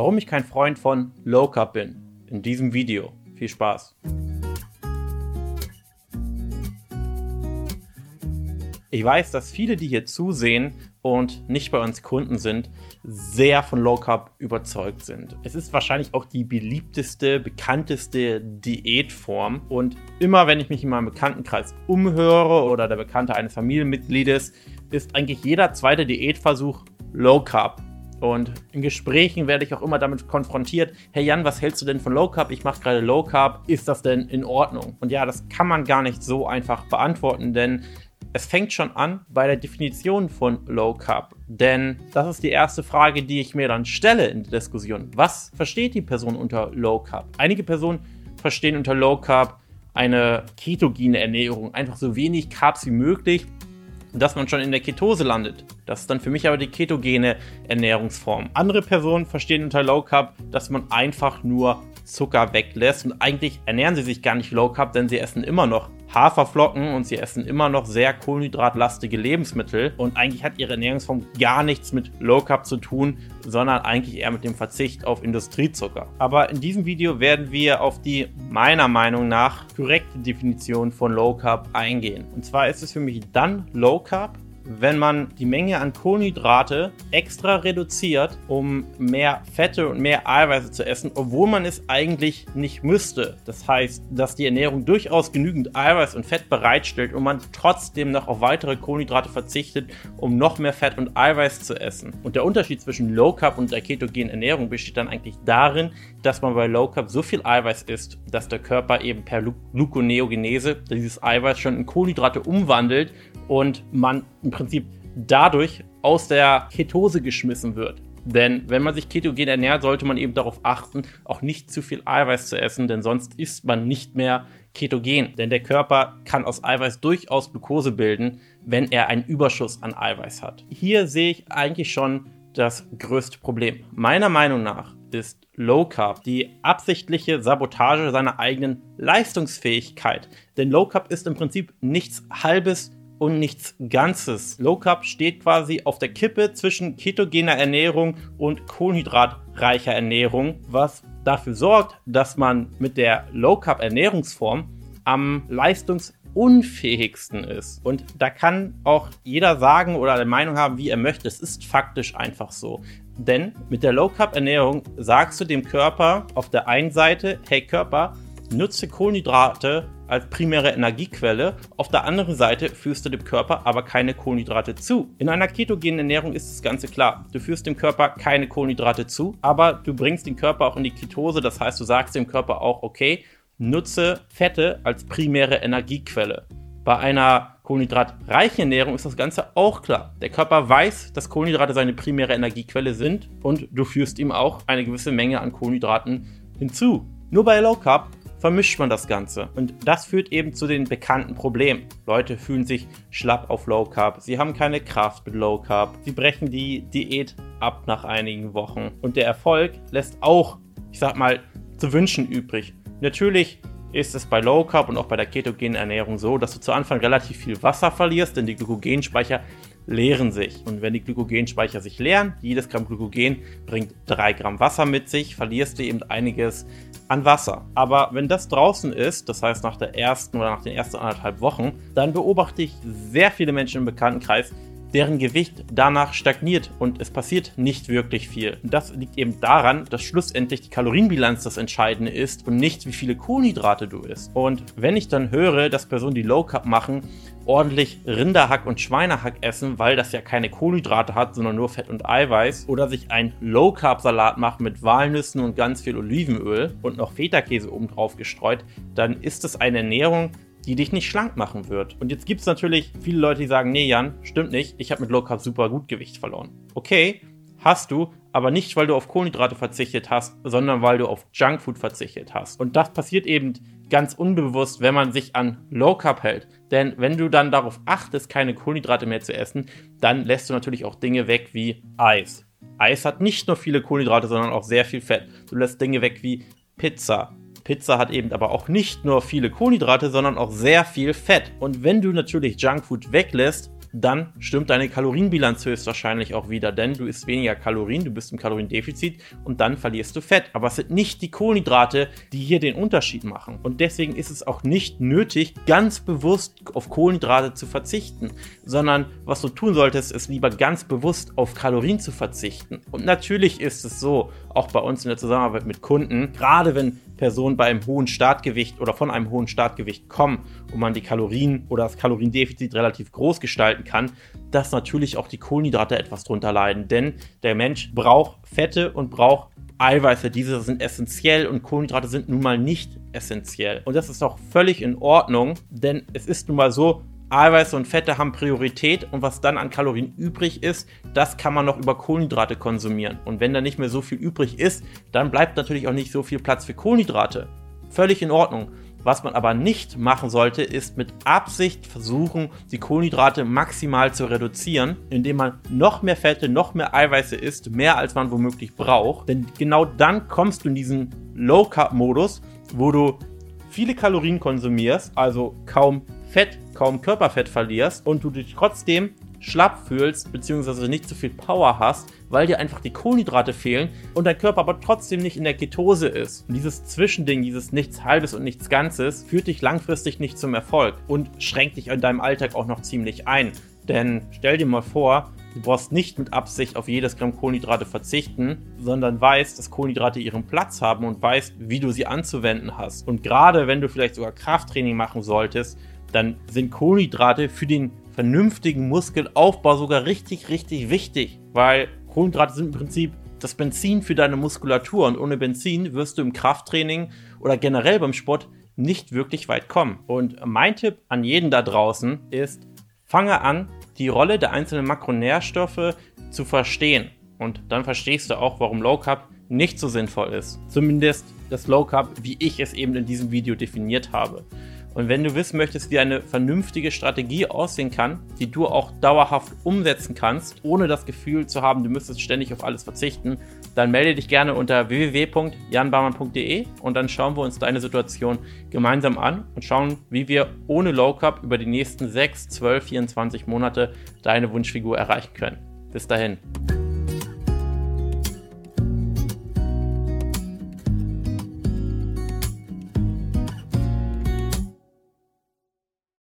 warum ich kein Freund von Low Carb bin, in diesem Video. Viel Spaß! Ich weiß, dass viele, die hier zusehen und nicht bei uns Kunden sind, sehr von Low Carb überzeugt sind. Es ist wahrscheinlich auch die beliebteste, bekannteste Diätform. Und immer, wenn ich mich in meinem Bekanntenkreis umhöre oder der Bekannte eines Familienmitgliedes, ist eigentlich jeder zweite Diätversuch Low Carb. Und in Gesprächen werde ich auch immer damit konfrontiert, hey Jan, was hältst du denn von Low Carb? Ich mache gerade Low Carb, ist das denn in Ordnung? Und ja, das kann man gar nicht so einfach beantworten, denn es fängt schon an bei der Definition von Low Carb, denn das ist die erste Frage, die ich mir dann stelle in der Diskussion. Was versteht die Person unter Low Carb? Einige Personen verstehen unter Low Carb eine ketogene Ernährung, einfach so wenig Carbs wie möglich, dass man schon in der Ketose landet. Das ist dann für mich aber die ketogene Ernährungsform. Andere Personen verstehen unter Low Carb, dass man einfach nur Zucker weglässt und eigentlich ernähren sie sich gar nicht Low Carb, denn sie essen immer noch Haferflocken und sie essen immer noch sehr kohlenhydratlastige Lebensmittel und eigentlich hat ihre Ernährungsform gar nichts mit Low Carb zu tun, sondern eigentlich eher mit dem Verzicht auf Industriezucker. Aber in diesem Video werden wir auf die meiner Meinung nach korrekte Definition von Low Carb eingehen. Und zwar ist es für mich dann Low Carb, wenn man die Menge an Kohlenhydrate extra reduziert, um mehr Fette und mehr Eiweiße zu essen, obwohl man es eigentlich nicht müsste. Das heißt, dass die Ernährung durchaus genügend Eiweiß und Fett bereitstellt und man trotzdem noch auf weitere Kohlenhydrate verzichtet, um noch mehr Fett und Eiweiß zu essen. Und der Unterschied zwischen Low Carb und der ketogenen Ernährung besteht dann eigentlich darin, dass man bei Low Carb so viel Eiweiß isst, dass der Körper eben per Gluconeogenese dieses Eiweiß schon in Kohlenhydrate umwandelt und man im Prinzip dadurch aus der Ketose geschmissen wird. Denn wenn man sich ketogen ernährt, sollte man eben darauf achten, auch nicht zu viel Eiweiß zu essen, denn sonst isst man nicht mehr ketogen. Denn der Körper kann aus Eiweiß durchaus Glukose bilden, wenn er einen Überschuss an Eiweiß hat. Hier sehe ich eigentlich schon das größte Problem. Meiner Meinung nach ist Low Carb die absichtliche Sabotage seiner eigenen Leistungsfähigkeit. Denn Low Carb ist im Prinzip nichts Halbes und nichts Ganzes. Low Carb steht quasi auf der Kippe zwischen ketogener Ernährung und kohlenhydratreicher Ernährung, was dafür sorgt, dass man mit der Low Carb Ernährungsform am leistungsunfähigsten ist. Und da kann auch jeder sagen oder eine Meinung haben, wie er möchte. Es ist faktisch einfach so. Denn mit der Low Carb Ernährung sagst du dem Körper auf der einen Seite, hey Körper, nutze Kohlenhydrate als primäre Energiequelle. Auf der anderen Seite führst du dem Körper aber keine Kohlenhydrate zu. In einer ketogenen Ernährung ist das Ganze klar. Du führst dem Körper keine Kohlenhydrate zu, aber du bringst den Körper auch in die Ketose. Das heißt, du sagst dem Körper auch, okay, nutze Fette als primäre Energiequelle. Bei einer kohlenhydratreichen Ernährung ist das Ganze auch klar. Der Körper weiß, dass Kohlenhydrate seine primäre Energiequelle sind und du führst ihm auch eine gewisse Menge an Kohlenhydraten hinzu. Nur bei Low Carb vermischt man das Ganze. Und das führt eben zu den bekannten Problemen. Leute fühlen sich schlapp auf Low Carb, sie haben keine Kraft mit Low Carb, sie brechen die Diät ab nach einigen Wochen. Und der Erfolg lässt auch, ich sag mal, zu wünschen übrig. Natürlich ist es bei Low Carb und auch bei der ketogenen Ernährung so, dass du zu Anfang relativ viel Wasser verlierst, denn die Glykogenspeicher leeren sich. Und wenn die Glykogenspeicher sich leeren, jedes Gramm Glykogen bringt 3 Gramm Wasser mit sich, verlierst du eben einiges an Wasser. Aber wenn das draußen ist, das heißt nach der ersten oder nach den ersten 1,5 Wochen, dann beobachte ich sehr viele Menschen im Bekanntenkreis, deren Gewicht danach stagniert und es passiert nicht wirklich viel. Und das liegt eben daran, dass schlussendlich die Kalorienbilanz das Entscheidende ist und nicht, wie viele Kohlenhydrate du isst. Und wenn ich dann höre, dass Personen, die Low Carb machen, ordentlich Rinderhack und Schweinehack essen, weil das ja keine Kohlenhydrate hat, sondern nur Fett und Eiweiß, oder sich einen Low Carb Salat machen mit Walnüssen und ganz viel Olivenöl und noch Feta-Käse obendrauf gestreut, dann ist es eine Ernährung, die dich nicht schlank machen wird. Und jetzt gibt es natürlich viele Leute, die sagen, nee Jan, stimmt nicht, ich habe mit Low Carb super gut Gewicht verloren. Okay, hast du, aber nicht, weil du auf Kohlenhydrate verzichtet hast, sondern weil du auf Junkfood verzichtet hast. Und das passiert eben ganz unbewusst, wenn man sich an Low Carb hält. Denn wenn du dann darauf achtest, keine Kohlenhydrate mehr zu essen, dann lässt du natürlich auch Dinge weg wie Eis. Eis hat nicht nur viele Kohlenhydrate, sondern auch sehr viel Fett. Du lässt Dinge weg wie Pizza. Pizza hat eben aber auch nicht nur viele Kohlenhydrate, sondern auch sehr viel Fett. Und wenn du natürlich Junkfood weglässt, dann stimmt deine Kalorienbilanz höchstwahrscheinlich auch wieder, denn du isst weniger Kalorien, du bist im Kaloriendefizit und dann verlierst du Fett. Aber es sind nicht die Kohlenhydrate, die hier den Unterschied machen. Und deswegen ist es auch nicht nötig, ganz bewusst auf Kohlenhydrate zu verzichten, sondern was du tun solltest, ist lieber ganz bewusst auf Kalorien zu verzichten. Und natürlich ist es so, auch bei uns in der Zusammenarbeit mit Kunden, gerade wenn Personen bei einem hohen Startgewicht oder von einem hohen Startgewicht kommen und man die Kalorien oder das Kaloriendefizit relativ groß gestalten kann, dass natürlich auch die Kohlenhydrate etwas drunter leiden, denn der Mensch braucht Fette und braucht Eiweiße, diese sind essentiell und Kohlenhydrate sind nun mal nicht essentiell. Und das ist auch völlig in Ordnung, denn es ist nun mal so, Eiweiße und Fette haben Priorität und was dann an Kalorien übrig ist, das kann man noch über Kohlenhydrate konsumieren. Und wenn da nicht mehr so viel übrig ist, dann bleibt natürlich auch nicht so viel Platz für Kohlenhydrate. Völlig in Ordnung. Was man aber nicht machen sollte, ist mit Absicht versuchen, die Kohlenhydrate maximal zu reduzieren, indem man noch mehr Fette, noch mehr Eiweiße isst, mehr als man womöglich braucht. Denn genau dann kommst du in diesen Low-Carb-Modus, wo du viele Kalorien konsumierst, also kaum Fett, kaum Körperfett verlierst und du dich trotzdem schlapp fühlst bzw. nicht so viel Power hast, weil dir einfach die Kohlenhydrate fehlen und dein Körper aber trotzdem nicht in der Ketose ist. Und dieses Zwischending, dieses nichts Halbes und nichts Ganzes, führt dich langfristig nicht zum Erfolg und schränkt dich in deinem Alltag auch noch ziemlich ein. Denn stell dir mal vor, du brauchst nicht mit Absicht auf jedes Gramm Kohlenhydrate verzichten, sondern weißt, dass Kohlenhydrate ihren Platz haben und weißt, wie du sie anzuwenden hast. Und gerade wenn du vielleicht sogar Krafttraining machen solltest, dann sind Kohlenhydrate für den vernünftigen Muskelaufbau sogar richtig wichtig, weil Kohlenhydrate sind im Prinzip das Benzin für deine Muskulatur und ohne Benzin wirst du im Krafttraining oder generell beim Sport nicht wirklich weit kommen. Und mein Tipp an jeden da draußen ist, fange an, die Rolle der einzelnen Makronährstoffe zu verstehen und dann verstehst du auch, warum Low Carb nicht so sinnvoll ist. Zumindest das Low Carb, wie ich es eben in diesem Video definiert habe. Und wenn du wissen möchtest, wie eine vernünftige Strategie aussehen kann, die du auch dauerhaft umsetzen kannst, ohne das Gefühl zu haben, du müsstest ständig auf alles verzichten, dann melde dich gerne unter www.janbarmann.de und dann schauen wir uns deine Situation gemeinsam an und schauen, wie wir ohne Low Carb über die nächsten 6, 12, 24 Monate deine Wunschfigur erreichen können. Bis dahin.